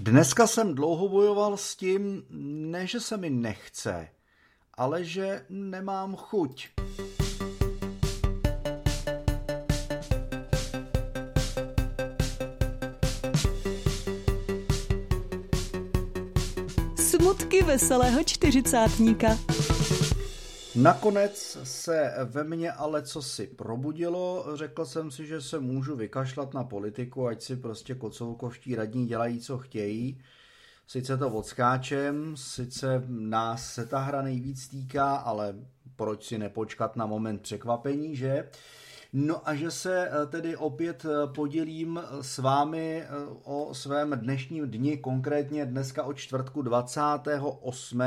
Dneska jsem dlouho bojoval s tím, ne že se mi nechce, ale že nemám chuť. Smutky veselého čtyřicátníka. Nakonec se ve mně ale cosi probudilo, řekl jsem si, že se můžu vykašlat na politiku, ať si prostě kocoukovští radní dělají, co chtějí. Sice to odskáčem, sice nás se ta hra nejvíc týká, ale proč si nepočkat na moment překvapení, že? No a že se tedy opět podělím s vámi o svém dnešním dni, konkrétně dneska o čtvrtku 28.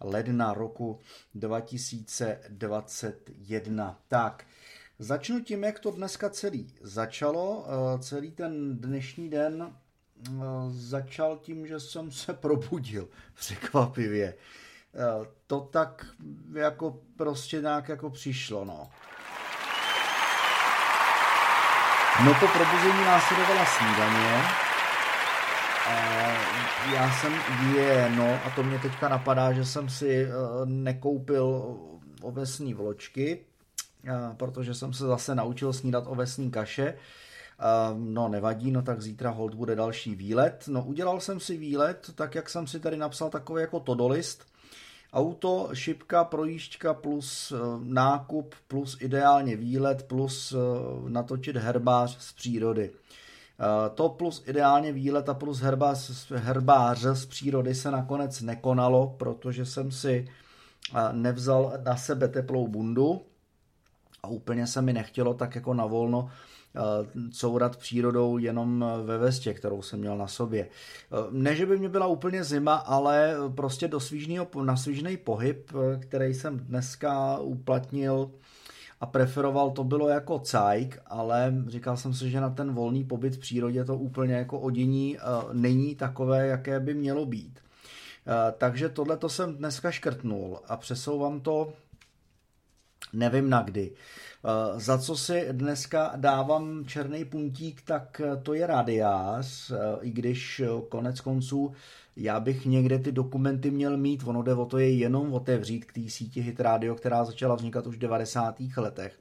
ledna roku 2021. Tak, začnu tím, jak to dneska celý začalo. Celý ten dnešní den začal tím, že jsem se probudil překvapivě. To tak jako prostě nějak jako přišlo, no. No to probuzení následovala snídaně. Já jsem a to mě teďka napadá, že jsem si nekoupil ovesní vločky, protože jsem se zase naučil snídat ovesní kaše. No nevadí, no tak zítra holt bude další výlet. No udělal jsem si výlet, tak jak jsem si tady napsal takový jako to-do list. Auto, šipka, projížďka plus nákup, plus ideálně výlet, plus natočit herbář z přírody. To plus ideálně výlet a plus herbář z přírody se nakonec nekonalo, protože jsem si nevzal na sebe teplou bundu a úplně se mi nechtělo tak jako na volno courat přírodou jenom ve vestě, kterou jsem měl na sobě. Ne, že by mě byla úplně zima, ale prostě na svižný pohyb, který jsem dneska uplatnil a preferoval, to bylo jako cajk, ale říkal jsem si, že na ten volný pobyt v přírodě to úplně jako odění není takové, jaké by mělo být. Takže tohleto jsem dneska škrtnul a přesouvám to nevím na kdy. Za co si dneska dávám černý puntík, tak to je radiář, i když konec konců já bych někde ty dokumenty měl mít, ono jde o to je jenom otevřít k té síti Hit Radio, která začala vznikat už v 90. letech.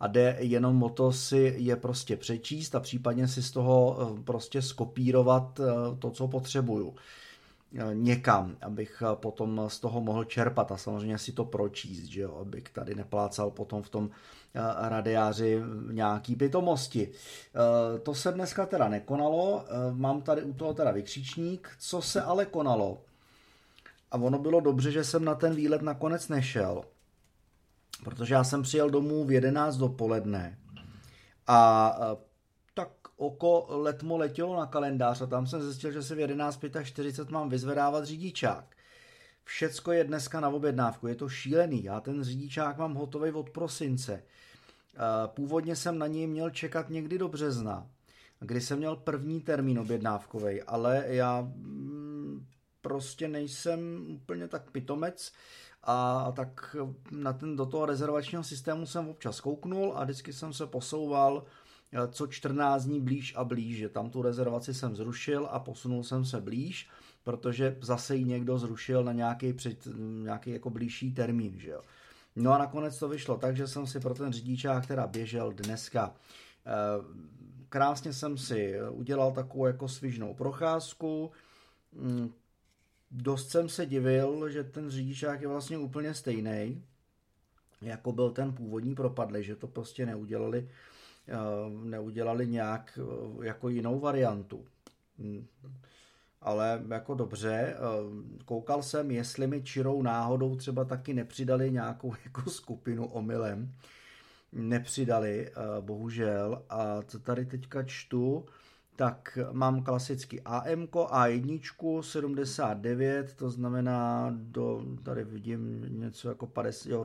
A jde jenom o to si je prostě přečíst a případně si z toho prostě skopírovat to, co potřebuju někam, abych potom z toho mohl čerpat a samozřejmě si to pročíst, že jo, abych tady neplácal potom v tom radiáři nějaký pitomosti. To se dneska teda nekonalo, mám tady u toho teda vykřičník, co se ale konalo. A ono bylo dobře, že jsem na ten výlet nakonec nešel, protože já jsem přijel domů v 11 dopoledne a tak oko letmo letělo na kalendář a tam jsem zjistil, že se v 11:45 mám vyzvedávat řidičák. Všecko je dneska na objednávku, je to šílený, já ten řidičák mám hotový od prosince. Původně jsem na něj měl čekat někdy do března, kdy jsem měl první termín objednávkovej, ale já prostě nejsem úplně tak pitomec a tak do toho rezervačního systému jsem občas kouknul a vždycky jsem se posouval co 14 dní blíž a blíž, že tam tu rezervaci jsem zrušil a posunul jsem se blíž, protože zase ji někdo zrušil na nějaký jako blížší termín, že jo. No a nakonec to vyšlo, takže jsem si pro ten řidičák teda běžel dneska. Krásně jsem si udělal takovou jako svižnou procházku, dost jsem se divil, že ten řidičák je vlastně úplně stejný, jako byl ten původní propadlý, že to prostě neudělali nějak jako jinou variantu. Ale jako dobře, koukal jsem, jestli mi čirou náhodou třeba taky nepřidali nějakou jako skupinu omylem. Nepřidali, bohužel. A co tady teďka čtu, tak mám klasicky AMko, A1, 79, to znamená tady vidím něco jako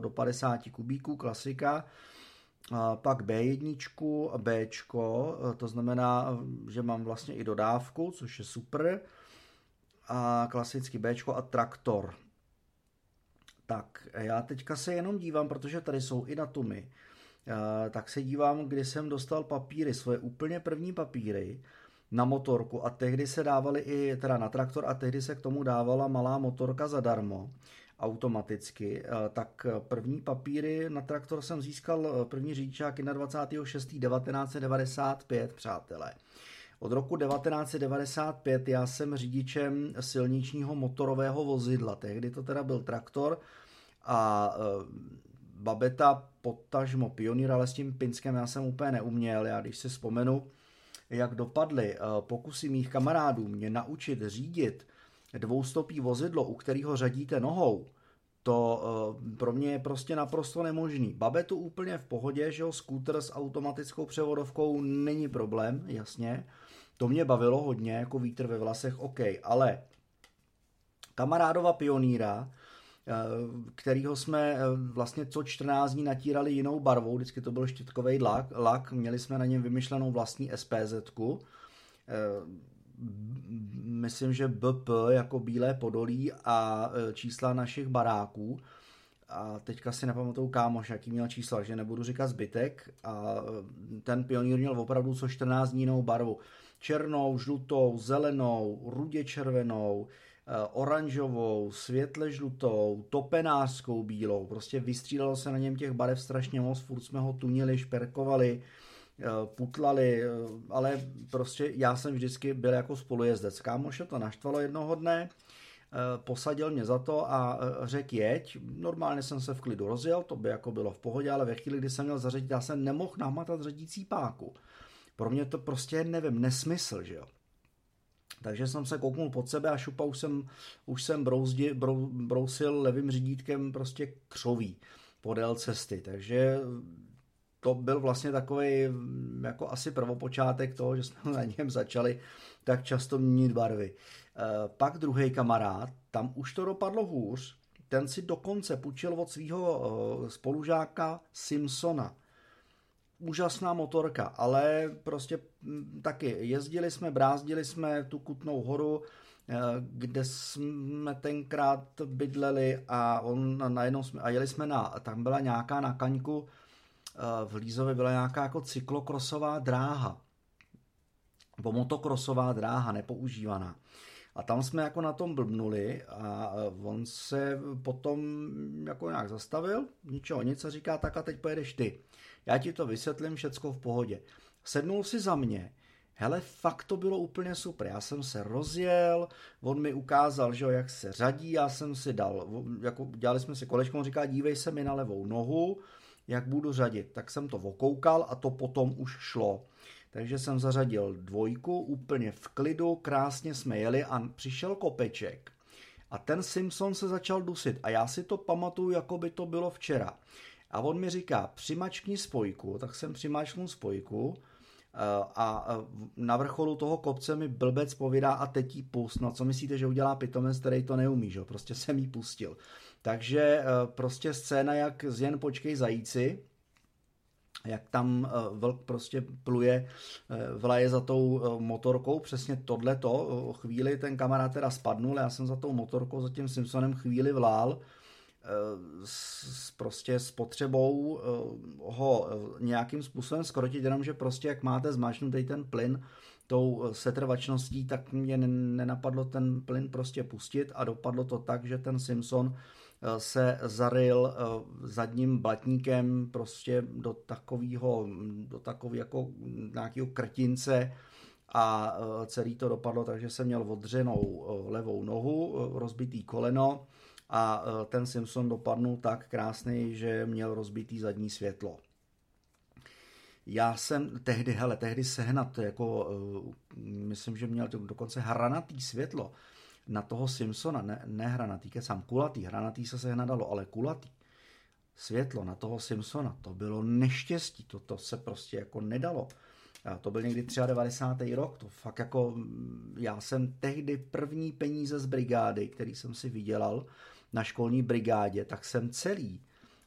do 50 kubíků, klasika. A pak B1 a Bčko, to znamená, že mám vlastně i dodávku, což je super, a klasicky Bčko a traktor. Tak, já teďka se jenom dívám, protože tady jsou i datumy, tak se dívám, kdy jsem dostal papíry, svoje úplně první papíry. na motorku a tehdy se dávaly i teda na traktor a tehdy se k tomu dávala malá motorka zadarmo automaticky, tak první papíry na traktor jsem získal, první řidičák 21.6.1995, přátelé. Od roku 1995 já jsem řidičem silničního motorového vozidla, tehdy to teda byl traktor a Babeta potažmo Pionýr, ale s tím Pinskem já jsem úplně neuměl. Já když si vzpomenu, jak dopadly pokusy mých kamarádů mě naučit řídit dvoustopý vozidlo, u kterého řadíte nohou, to pro mě je prostě naprosto nemožný. Babetu úplně v pohodě, že jo, skútr s automatickou převodovkou není problém, jasně. To mě bavilo hodně, jako vítr ve vlasech, OK, ale kamarádova Pionýra, kterýho jsme vlastně co 14 dní natírali jinou barvou, vždycky to byl štítkovej lak, měli jsme na něm vymyšlenou vlastní SPZ-ku, myslím, že BP jako Bílé Podolí a čísla našich baráků a teďka si nepamatuju kámoš, jaký měl čísla, že nebudu říkat zbytek a ten Pionýr měl opravdu co 14 dní jinou barvu, černou, žlutou, zelenou, rudě červenou, oranžovou, světle žlutou, topenářskou bílou, prostě vystřídalo se na něm těch barev strašně moc, furt jsme ho tunili, šperkovali, putlali, ale prostě já jsem vždycky byl jako spolujezdec. Kámoše to naštvalo jednoho dne, posadil mě za to a řekl jeď, normálně jsem se v klidu rozjel, to by jako bylo v pohodě, ale ve chvíli, kdy jsem měl zařadit, já jsem nemohl nahmatat řadící páku. Pro mě to prostě, nevím, nesmysl, že jo. Takže jsem se kouknul pod sebe a šupa už jsem brousil levým řídítkem prostě křoví podél cesty, takže to byl vlastně takovej jako asi prvopočátek toho, že jsme na něm začali tak často měnit barvy. Pak druhý kamarád, tam už to dopadlo hůř, ten si dokonce půjčil od svého spolužáka Simpsona. Úžasná motorka, ale prostě taky jezdili jsme, brázdili jsme tu Kutnou Horu, kde jsme tenkrát bydleli a jeli jsme tam byla nějaká na Kaňku, v Lízově byla nějaká jako cyklokrosová dráha, nebo motokrosová dráha, nepoužívaná. A tam jsme jako na tom blbnuli a on se potom jako nějak zastavil, ničeho nic a říká, tak a teď pojedeš ty. Já ti to vysvětlím, všecko v pohodě. Sednul si za mě, hele, fakt to bylo úplně super, já jsem se rozjel, on mi ukázal, že jo, jak se řadí, já jsem si dal, jako dělali jsme si kolečko, on říká, dívej se mi na levou nohu, jak budu řadit, tak jsem to okoukal a to potom už šlo. Takže jsem zařadil dvojku, úplně v klidu, krásně jsme jeli a přišel kopeček. A ten Simpson se začal dusit a já si to pamatuju, jako by to bylo včera. A on mi říká, přimačkni spojku, tak jsem přimačknul spojku a na vrcholu toho kopce mi blbec povídá a teď jí pust. No co myslíte, že udělá pitomec, který to neumí, že? Prostě jsem jí pustil. Takže prostě scéna, jak z Jen počkej zajíci, jak tam vlk prostě pluje, vlaje za tou motorkou, přesně tohleto, chvíli ten kamarád teda spadnul, já jsem za tou motorkou, za tím Simpsonem chvíli vlál, prostě s potřebou ho nějakým způsobem skrotit, jenomže prostě jak máte zmáčnutý ten plyn tou setrvačností, tak mě nenapadlo ten plyn prostě pustit a dopadlo to tak, že ten Simpson se zaryl zadním blatníkem prostě do takového jako nějakého krtince a celý to dopadlo, takže jsem měl odřenou levou nohu, rozbitý koleno a ten Simpson dopadnul tak krásný, že měl rozbitý zadní světlo. Já jsem tehdy sehnat, jako myslím, že měl dokonce hranatý světlo na toho Simpsona, ne hranatý, kecám, kulatý, hranatý se sehnadalo, ale kulatý světlo na toho Simpsona, to bylo neštěstí, to se prostě jako nedalo. A to byl někdy 93. rok, to fakt jako, já jsem tehdy první peníze z brigády, který jsem si vydělal na školní brigádě, tak jsem celý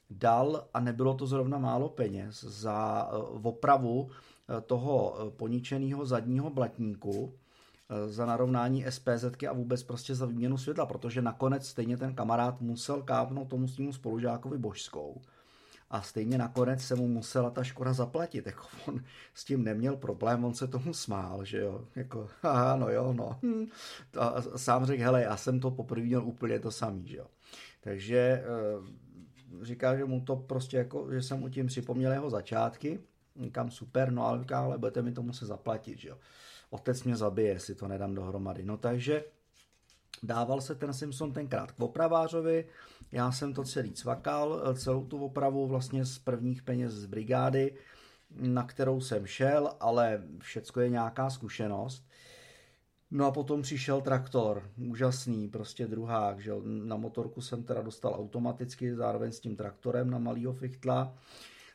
dal, a nebylo to zrovna málo peněz, za opravu toho poničeného zadního blatníku, za narovnání SPZky a vůbec prostě za výměnu světla, protože nakonec stejně ten kamarád musel kápnout tomu svýmu spolužákovi Božskou. a stejně nakonec se mu musela ta škoda zaplatit. Jako on s tím neměl problém, on se tomu smál, že jo. Jako, aha, no jo, no. A sám řekl, hele, já jsem to poprvé měl úplně to samý, že jo. Takže říká, že mu to prostě jako, že jsem mu tím připomněl jeho začátky, říkám super, no ale budete mi to muset zaplatit, že jo. Otec mě zabije, jestli to nedám dohromady. No takže dával se ten Simpson tenkrát k opravářovi, já jsem to celý cvakal, celou tu opravu vlastně z prvních peněz z brigády, na kterou jsem šel, ale všecko je nějaká zkušenost. No a potom přišel traktor, úžasný, prostě druhák, že na motorku jsem teda dostal automaticky, zároveň s tím traktorem na malýho fichtla.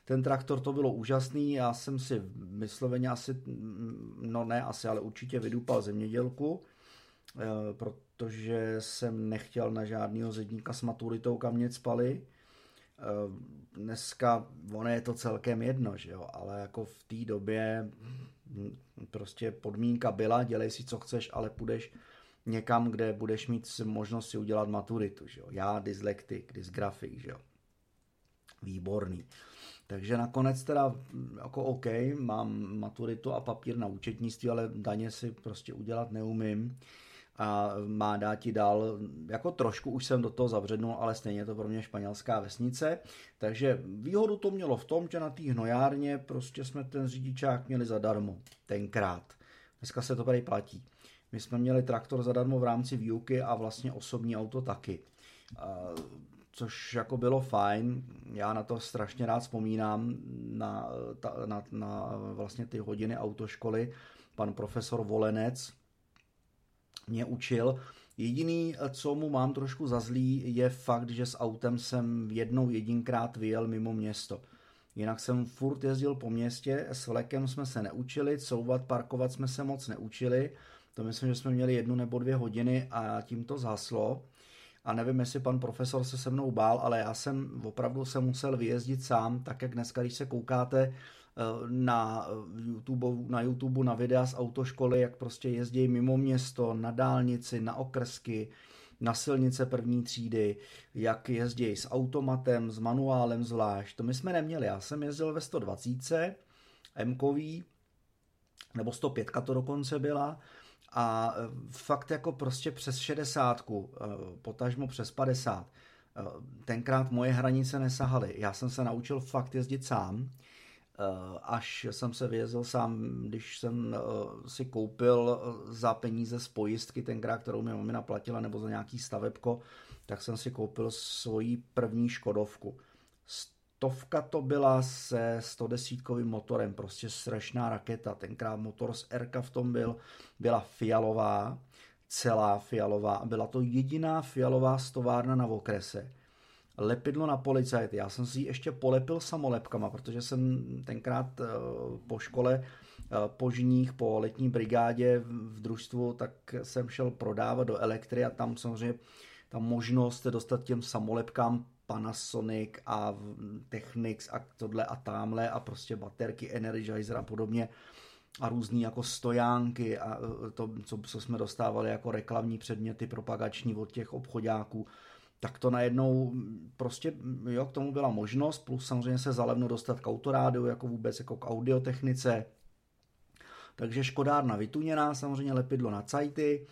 Ten traktor to bylo úžasný, já jsem si vysloveně ale určitě vydupal zemědělku, protože jsem nechtěl na žádného zedníka s maturitou, kam mě cpali. Dneska ono je to celkem jedno, že jo? Ale jako v té době prostě podmínka byla, dělej si co chceš, ale půjdeš někam, kde budeš mít možnost si udělat maturitu, že jo? Já dyslektik, dysgrafik, že jo? Výborný. Takže nakonec teda jako OK, mám maturitu a papír na účetnictví, ale daně si prostě udělat neumím. A má dáti dál, jako trošku už jsem do toho zavřednul, ale stejně je to pro mě španělská vesnice. Takže výhodu to mělo v tom, že na té hnojárně prostě jsme ten řidičák měli zadarmo, tenkrát. Dneska se to tady platí. My jsme měli traktor zadarmo v rámci výuky a vlastně osobní auto taky. Což jako bylo fajn, já na to strašně rád vzpomínám, na vlastně ty hodiny autoškoly, pan profesor Volenec mě učil. Jediný, co mu mám trošku za zlý, je fakt, že s autem jsem jedinkrát vyjel mimo město. Jinak jsem furt jezdil po městě, s vlekem jsme se neučili, couvat, parkovat jsme se moc neučili, to myslím, že jsme měli 1 nebo 2 hodiny a tím to zhaslo. A nevím, jestli pan profesor se mnou bál, ale já jsem opravdu se musel vyjezdit sám, tak jak dneska, když se koukáte na YouTube na videa z autoškoly, jak prostě jezdí mimo město, na dálnici, na okrsky, na silnice první třídy, jak jezdí s automatem, s manuálem zvlášť. To my jsme neměli, já jsem jezdil ve 120, M-kový, nebo 105 to dokonce byla, a fakt jako prostě přes 60, potažmo přes 50, tenkrát moje hranice nesahaly. Já jsem se naučil fakt jezdit sám, až jsem se vyjezdil sám, když jsem si koupil za peníze z pojistky, tenkrát, kterou mi mamina platila, nebo za nějaký stavebko, tak jsem si koupil svoji první Škodovku. 100 to byla se 110kovým motorem, prostě strašná raketa, tenkrát motor z R v tom byla fialová, celá fialová a byla to jediná fialová stovárna na okrese. Lepidlo na policajty, já jsem si ji ještě polepil samolepkama, protože jsem tenkrát po škole, po žních, po letní brigádě v družstvu, tak jsem šel prodávat do elektry a tam samozřejmě ta možnost dostat těm samolepkám Panasonic a Technics a tohle a támhle a prostě baterky, Energizer a podobně a různý jako stojánky a to, co jsme dostávali jako reklamní předměty propagační od těch obchodáků, tak to najednou prostě, jo, k tomu byla možnost, plus samozřejmě se zalevno dostat k autorádiu, jako vůbec jako k audiotechnice, takže škodárna vytuněná, samozřejmě lepidlo na cajty.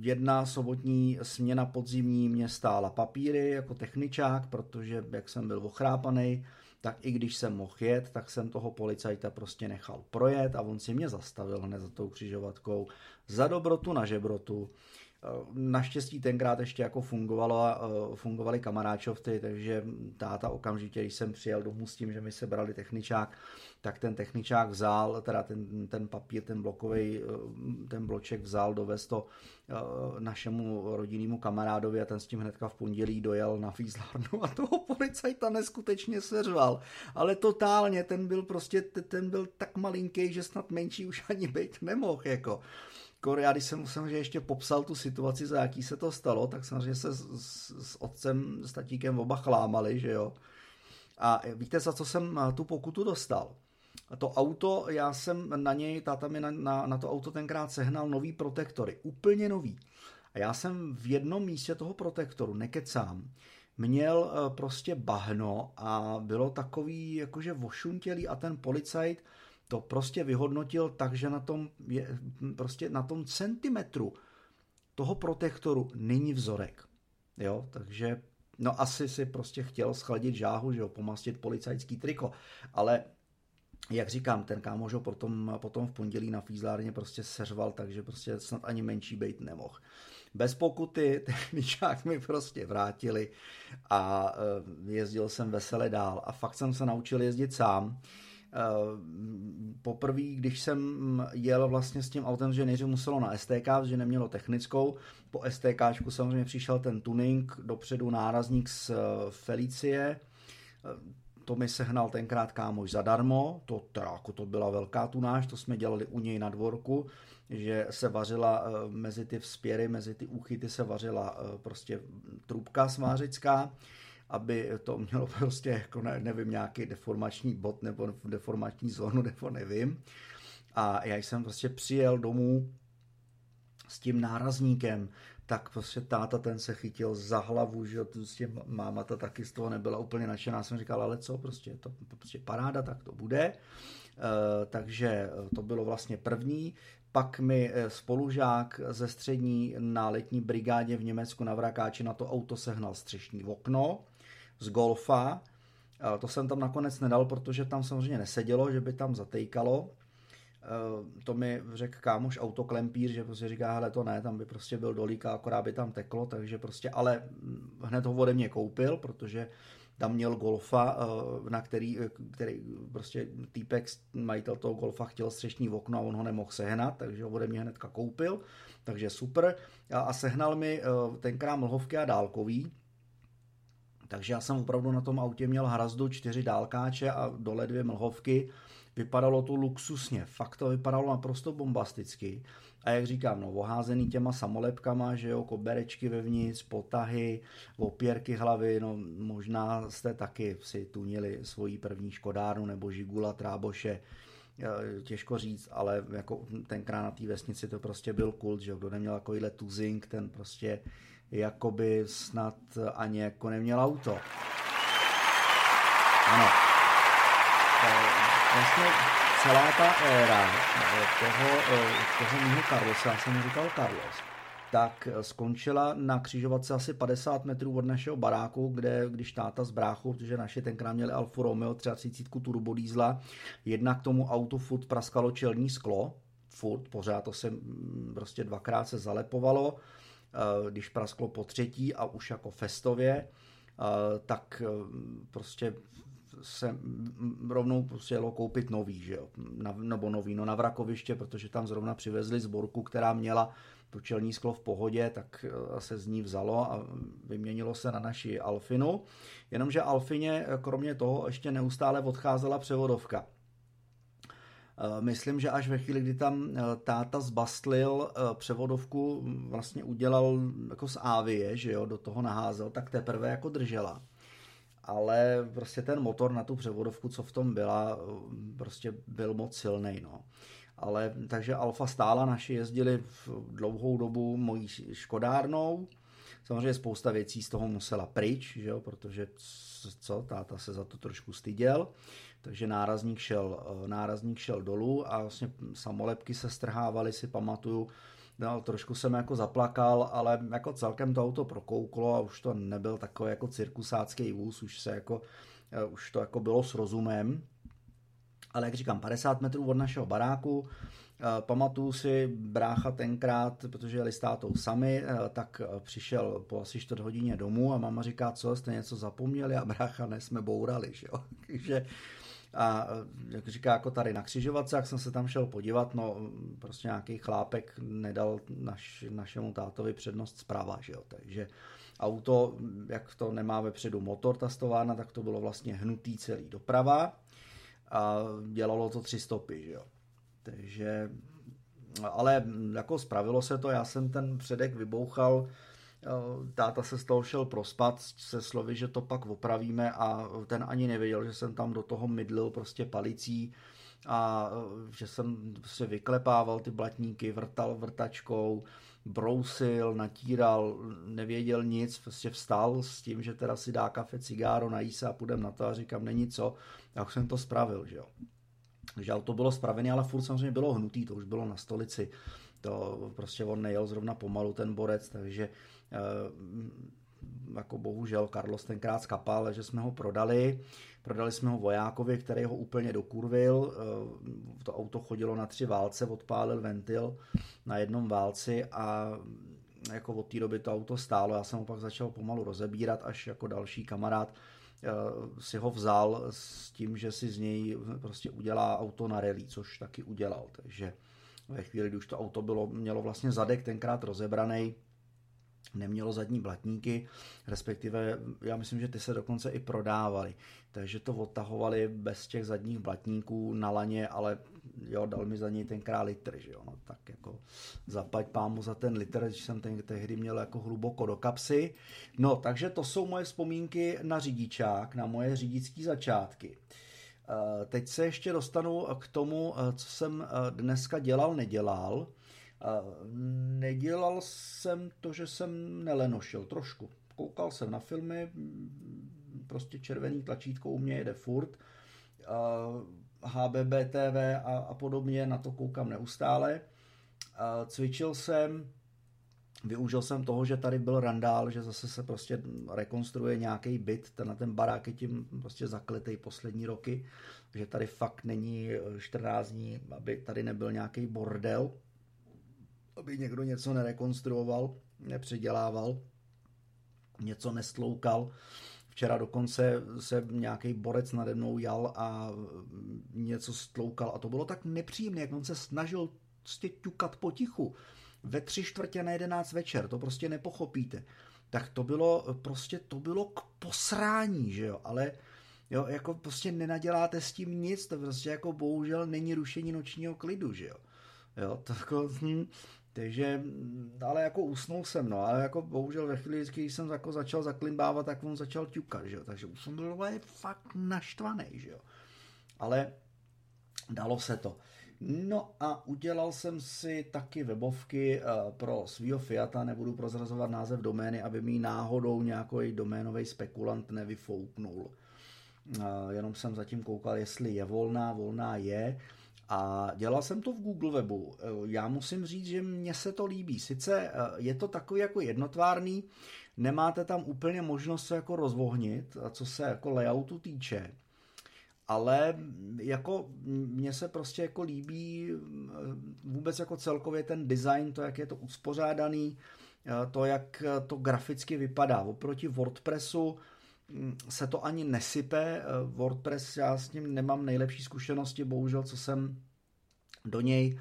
Jedna sobotní směna podzimní mě stála papíry jako techničák, protože jak jsem byl ochrápanej, tak i když jsem mohl jet, tak jsem toho policajta prostě nechal projet a on si mě zastavil hned za tou křižovatkou za dobrotu na žebrotu. Naštěstí tenkrát ještě jako fungovaly kamaráčovty, takže táta okamžitě, když jsem přijel domů s tím, že mi sebrali techničák, tak ten techničák vzal, teda ten papír, ten bloček vzal, dovez to našemu rodinnému kamarádovi a ten s tím hnedka v pondělí dojel na výzlárnu a toho policajta neskutečně seřval, ale totálně, ten byl tak malinký, že snad menší už ani být nemohl, jako. Já když jsem samozřejmě ještě popsal tu situaci, za jaký se to stalo, tak samozřejmě se s otcem, s tatíkem oba chlámali, že jo. A víte, za co jsem tu pokutu dostal? To auto, já jsem na něj, táta mi na to auto tenkrát sehnal nový protektory, úplně nový. A já jsem v jednom místě toho protektoru, nekecám, měl prostě bahno a bylo takový jakože vošuntělý a ten policajt to prostě vyhodnotil tak, že na tom, prostě na tom centimetru toho protektoru není vzorek. Jo, takže no asi si prostě chtěl schladit žáhu, že jo, pomastit policajtský triko, ale jak říkám, ten kámoš ho potom v pondělí na fízlárně prostě seřval, takže prostě snad ani menší bejt nemohl. Bez pokuty techničák mi prostě vrátili a jezdil jsem vesele dál a fakt jsem se naučil jezdit sám. Poprvé, když jsem jel vlastně s tím autem, že nejdřív muselo na STK, že nemělo technickou, po STKčku samozřejmě přišel ten tuning, dopředu nárazník z Felicie, to mi sehnal tenkrát kámoš zadarmo, to jako to byla velká tunáž, to jsme dělali u něj na dvorku, že se vařila mezi ty vzpěry, mezi ty úchyty se vařila prostě trubka svářická, aby to mělo prostě, jako nevím, nějaký deformační bod nebo deformační zónu, nebo nevím. A já jsem prostě přijel domů s tím nárazníkem, tak prostě táta ten se chytil za hlavu, že prostě máma ta taky z toho nebyla úplně nadšená, jsem říkal, ale co, prostě to prostě paráda, tak to bude. Takže to bylo vlastně první. Pak mi spolužák ze střední na letní brigádě v Německu na Vrakáči na to auto sehnal střešní okno z Golfa. To jsem tam nakonec nedal, protože tam samozřejmě nesedělo, že by tam zatejkalo. To mi řekl kámoš autoklempír, že prostě říká, hele to ne, tam by prostě byl dolík a akorát by tam teklo, takže prostě, ale hned ho ode mě koupil, protože tam měl Golfa, na který prostě týpek, majitel toho Golfa chtěl střešní okno a on ho nemohl sehnat, takže ho ode mě hnedka koupil, takže super. A sehnal mi tenkrát mlhovky a dálkový, takže já jsem opravdu na tom autě měl hrazdu 4 dálkáče a dole 2 mlhovky. Vypadalo to luxusně, fakt to vypadalo naprosto bombasticky. A jak říkám, no, oházený těma samolepkama, že jo, koberečky vevnitř, potahy, opěrky hlavy, no možná jste taky si tunili svoji první Škodárnu nebo Žigula, Tráboše, těžko říct, ale jako tenkrát na té vesnici to prostě byl kult, že jo, kdo neměl takovýhle tuzink, ten prostě jakoby snad ani jako neměl auto. Ano. Vlastně celá ta éra toho mýho Carlosa, já jsem říkal Carlos, tak skončila na křižovatce asi 50 metrů od našeho baráku, kde když táta s bráchou, protože naši tenkrát měli Alfa Romeo 330 turbodýzla, jednak tomu autu furt praskalo čelní sklo, furt, pořád to se prostě dvakrát se zalepovalo, když prasklo po třetí a už jako festově, tak prostě se rovnou prostě jelo koupit nový, že jo, na Vrakoviště, protože tam zrovna přivezli zborku, která měla to čelní sklo v pohodě, tak se z ní vzalo a vyměnilo se na naši Alfinu, jenomže Alfině kromě toho ještě neustále odcházela převodovka. Myslím, že až ve chvíli, kdy tam táta zbastlil převodovku, vlastně udělal jako z Avie, že jo, do toho naházel, tak teprve jako držela. Ale prostě ten motor na tu převodovku, co v tom byla, prostě byl moc silnej, no. Ale takže Alfa stála, naši jezdili v dlouhou dobu mojí Škodárnou. Samozřejmě spousta věcí z toho musela pryč, že jo, protože táta se za to trošku styděl. Takže nárazník šel dolů a vlastně samolepky se strhávaly, si pamatuju. No, trošku jsem jako zaplakal, ale jako celkem to auto prokouklo a už to nebyl takový jako cirkusácký vůz, už to jako bylo s rozumem. Ale jak říkám, 50 metrů od našeho baráku, pamatuju si brácha tenkrát, protože jeli s tátou sami, tak přišel po asi 4 hodině domů a máma říká, co, jste něco zapomněli a brácha, ne, jsme bourali, že jo, takže... A jak říká, jako tady na křižovatce, jak jsem se tam šel podívat, no prostě nějaký chlápek nedal našemu tátovi přednost zprava, že jo, takže auto, jak to nemá vepředu motor, ta stovárna, tak to bylo vlastně hnutý celý doprava a dělalo to 3 stopy, že jo, takže, ale jako spravilo se to, já jsem ten předek vybouchal, táta se z toho šel prospat se slovy, že to pak opravíme a ten ani nevěděl, že jsem tam do toho mydlil prostě palicí a že jsem se vyklepával ty blatníky, vrtal vrtačkou, brousil, natíral, nevěděl nic, prostě vstal s tím, že teda si dá kafe, cigáro, nají se a půjdem na to a říkám, není co, já už jsem to spravil, že jo. Takže auto bylo spravené, ale furt samozřejmě bylo hnutý, to už bylo na stolici, to prostě on nejel zrovna pomalu ten borec, takže jako bohužel Carlos tenkrát skapal, že jsme ho prodali jsme ho vojákovi, který ho úplně dokurvil, to auto chodilo na 3 válce, odpálil ventil na 1 válci a jako od té doby to auto stálo, já jsem ho pak začal pomalu rozebírat, až jako další kamarád si ho vzal s tím, že si z něj prostě udělá auto na rally, což taky udělal, takže ve chvíli, když to auto mělo vlastně zadek tenkrát rozebraný, nemělo zadní blatníky, respektive já myslím, že ty se dokonce i prodávaly, takže to odtahovali bez těch zadních blatníků na laně, ale jo, dal mi za něj tenkrát litr, že jo, no, tak jako zaplať pámu za ten litr, když jsem tehdy měl jako hluboko do kapsy. No, takže to jsou moje vzpomínky na řidičák, na moje řidičské začátky. Teď se ještě dostanu k tomu, co jsem dneska dělal, nedělal. Nedělal jsem to, že jsem nelenošil trošku. Koukal jsem na filmy, prostě červený tlačítko u mě jede furt. HBB TV a podobně, na to koukám neustále. Cvičil jsem, využil jsem toho, že tady byl randál, že zase se prostě rekonstruuje nějaký byt, na ten barák je tím prostě zakletej poslední roky, že tady fakt není 14 dní, aby tady nebyl nějaký bordel, aby někdo něco nerekonstruoval, nepředělával, něco nestloukal. Včera dokonce se nějaký borec nade mnou jal a něco stloukal a to bylo tak nepříjemné, jak on se snažil ťukat potichu. Ve 22:45 večer, to prostě nepochopíte. Tak to bylo k posrání, že jo, ale jo, jako prostě nenaděláte s tím nic, to prostě jako bohužel není rušení nočního klidu, že jo. Jo, to jako, takže, ale jako usnul jsem, no, ale jako bohužel ve chvíli, když jsem jako začal zaklimbávat, tak on začal ťukat, že jo, takže už jsem byl fakt naštvaný, že jo, ale dalo se to. No a udělal jsem si taky webovky pro svýho Fiata, nebudu prozrazovat název domény, aby mi náhodou nějaký doménový spekulant nevyfouknul. Jenom jsem zatím koukal, jestli je volná je. A dělal jsem to v Google webu. Já musím říct, že mně se to líbí. Sice je to takový jako jednotvárný, nemáte tam úplně možnost se jako rozvohnit, co se jako layoutu týče. Ale jako mně se prostě jako líbí vůbec jako celkově ten design, to, jak je to uspořádaný, to, jak to graficky vypadá. Oproti WordPressu se to ani nesype. WordPress, já s ním nemám nejlepší zkušenosti, bohužel, co jsem do něj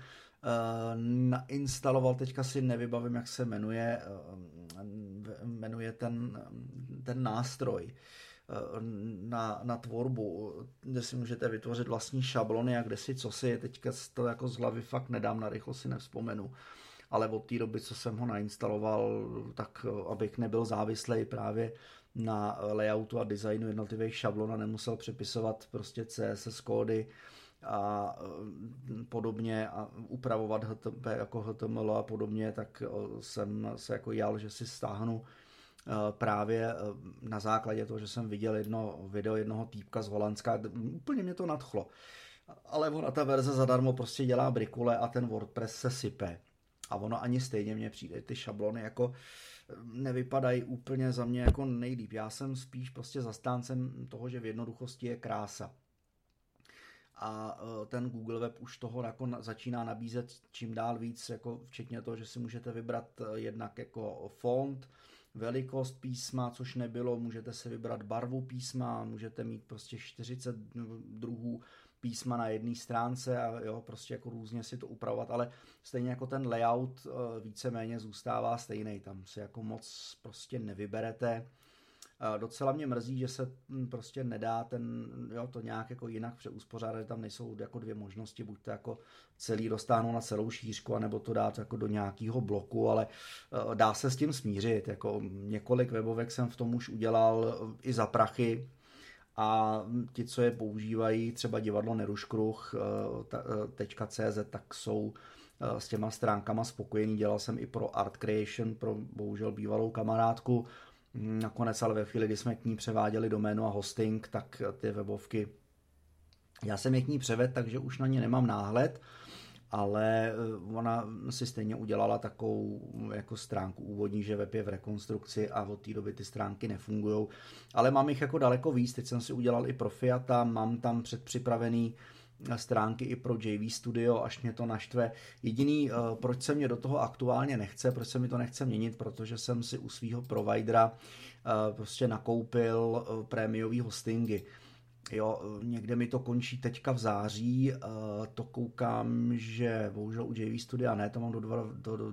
nainstaloval, teďka si nevybavím, jak se jmenuje ten nástroj na tvorbu, kde si můžete vytvořit vlastní šablony a kde si cosi, teďka to jako z hlavy fakt nedám, narychlo si nevzpomenu. Ale od té doby, co jsem ho nainstaloval, tak abych nebyl závislý právě na layoutu a designu jednotlivých šablon a nemusel přepisovat prostě CSS kódy a podobně a upravovat HTML, jako HTML a podobně, tak jsem se jako jal, že si stáhnu právě na základě toho, že jsem viděl jedno video jednoho týpka z Holandska, úplně mě to nadchlo. Ale ona ta verze zadarmo prostě dělá brikule a ten WordPress se sype. A ono ani stejně mně přijde, ty šablony jako nevypadají úplně za mě jako nejlíp. Já jsem spíš prostě zastáncem toho, že v jednoduchosti je krása. A ten Google web už toho jako začíná nabízet čím dál víc, jako včetně toho, že si můžete vybrat jednak jako font, velikost písma, což nebylo, můžete si vybrat barvu písma, můžete mít prostě 40 druhů písma na jedné stránce a jo, prostě jako různě si to upravovat, ale stejně jako ten layout víceméně zůstává stejný, tam si jako moc prostě nevyberete. Docela mě mrzí, že se prostě nedá to nějak jako jinak přeuspořádat, tam nejsou jako 2 možnosti, buď to jako celý dostáhnout na celou šířku, anebo to dát jako do nějakého bloku, ale dá se s tím smířit, jako několik webovek jsem v tom už udělal i za prachy a ti, co je používají, třeba divadlo neruškruch.cz, tak jsou s těma stránkama spokojení. Dělal jsem i pro Art Creation, pro bohužel bývalou kamarádku. Nakonec ale ve chvíli, kdy jsme k ní převáděli doménu a hosting, tak ty webovky, já jsem je k ní převedl, takže už na ně nemám náhled, ale ona si stejně udělala takovou jako stránku úvodní, že web je v rekonstrukci a od té doby ty stránky nefungujou. Ale mám jich jako daleko víc, teď jsem si udělal i pro Fiata, mám tam předpřipravený stránky i pro JV Studio, až mě to naštve. Jediný, proč se mě do toho aktuálně nechce, proč se mi to nechce měnit, protože jsem si u svého providera prostě nakoupil prémiový hostingy. Jo, někde mi to končí teďka v září, to koukám, že bohužel u JV Studia ne, to mám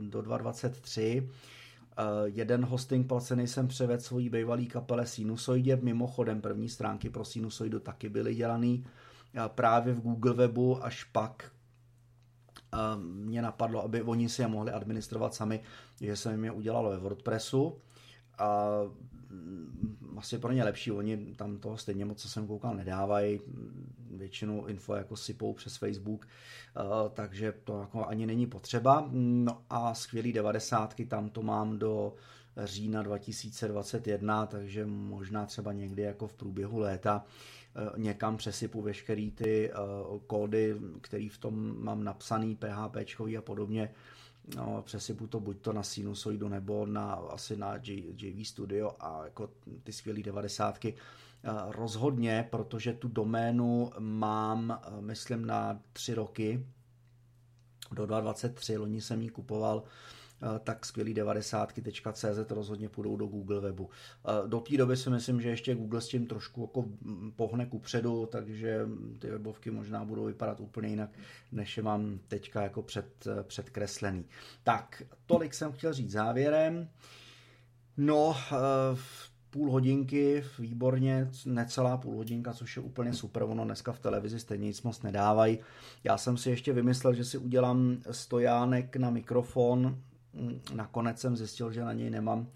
do 2023. Jeden hosting placený jsem převedl svojí bývalý kapele Sinusoidě, mimochodem první stránky pro Sinusoidu taky byly dělaný právě v Google webu, až pak mě napadlo, aby oni si je mohli administrovat sami, že jsem jim je udělal ve WordPressu. A asi pro ně lepší, oni tam toho stejně moc, co jsem koukal, nedávají, většinu info jako sypou přes Facebook, takže to jako ani není potřeba. No a skvělý 90, tam to mám do října 2021, takže možná třeba někdy jako v průběhu léta někam přesypu veškerý ty kódy, který v tom mám napsaný, PHPčkový a podobně. No, přesypu to buď to na Sinusoidu nebo asi na JV Studio a jako ty skvělý 90. Rozhodně, protože tu doménu mám, myslím, na 3 roky, do 2023, loni jsem ji kupoval, tak skvělý 90.cz rozhodně půjdou do Google webu. Do té doby si myslím, že ještě Google s tím trošku jako pohne kupředu, takže ty webovky možná budou vypadat úplně jinak, než je mám teďka jako předkreslený. Tak, tolik jsem chtěl říct závěrem. No, půl hodinky, výborně, necelá půl hodinka, což je úplně super, ono dneska v televizi stejně nic moc nedávají. Já jsem si ještě vymyslel, že si udělám stojánek na mikrofon. Nakonec jsem zjistil, že na něj nemám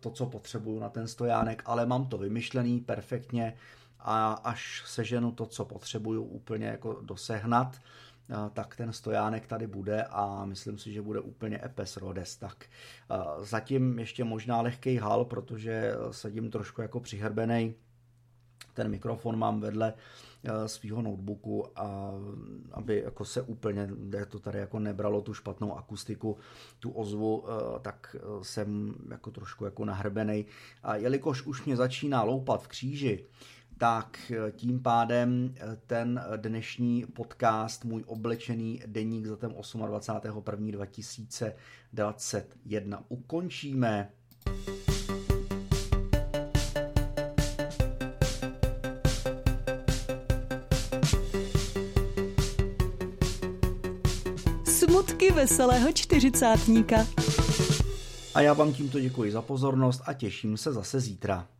to, co potřebuju na ten stojánek, ale mám to vymyšlený perfektně a až seženu to, co potřebuju úplně jako dosehnat, tak ten stojánek tady bude a myslím si, že bude úplně epes Rhodes. Tak zatím ještě možná lehkej hal, protože sedím trošku jako přihrbenej. Ten mikrofon mám vedle svýho notebooku, a aby jako se úplně to tady jako nebralo tu špatnou akustiku, tu ozvu, tak jsem jako trošku jako nahrbenej. A jelikož už mě začíná loupat v kříži, tak tím pádem ten dnešní podcast, můj oblečený deník za ten 28.1.2021 ukončíme. Smutky veselého čtyřicátníka. A já vám tímto děkuji za pozornost a těším se zase zítra.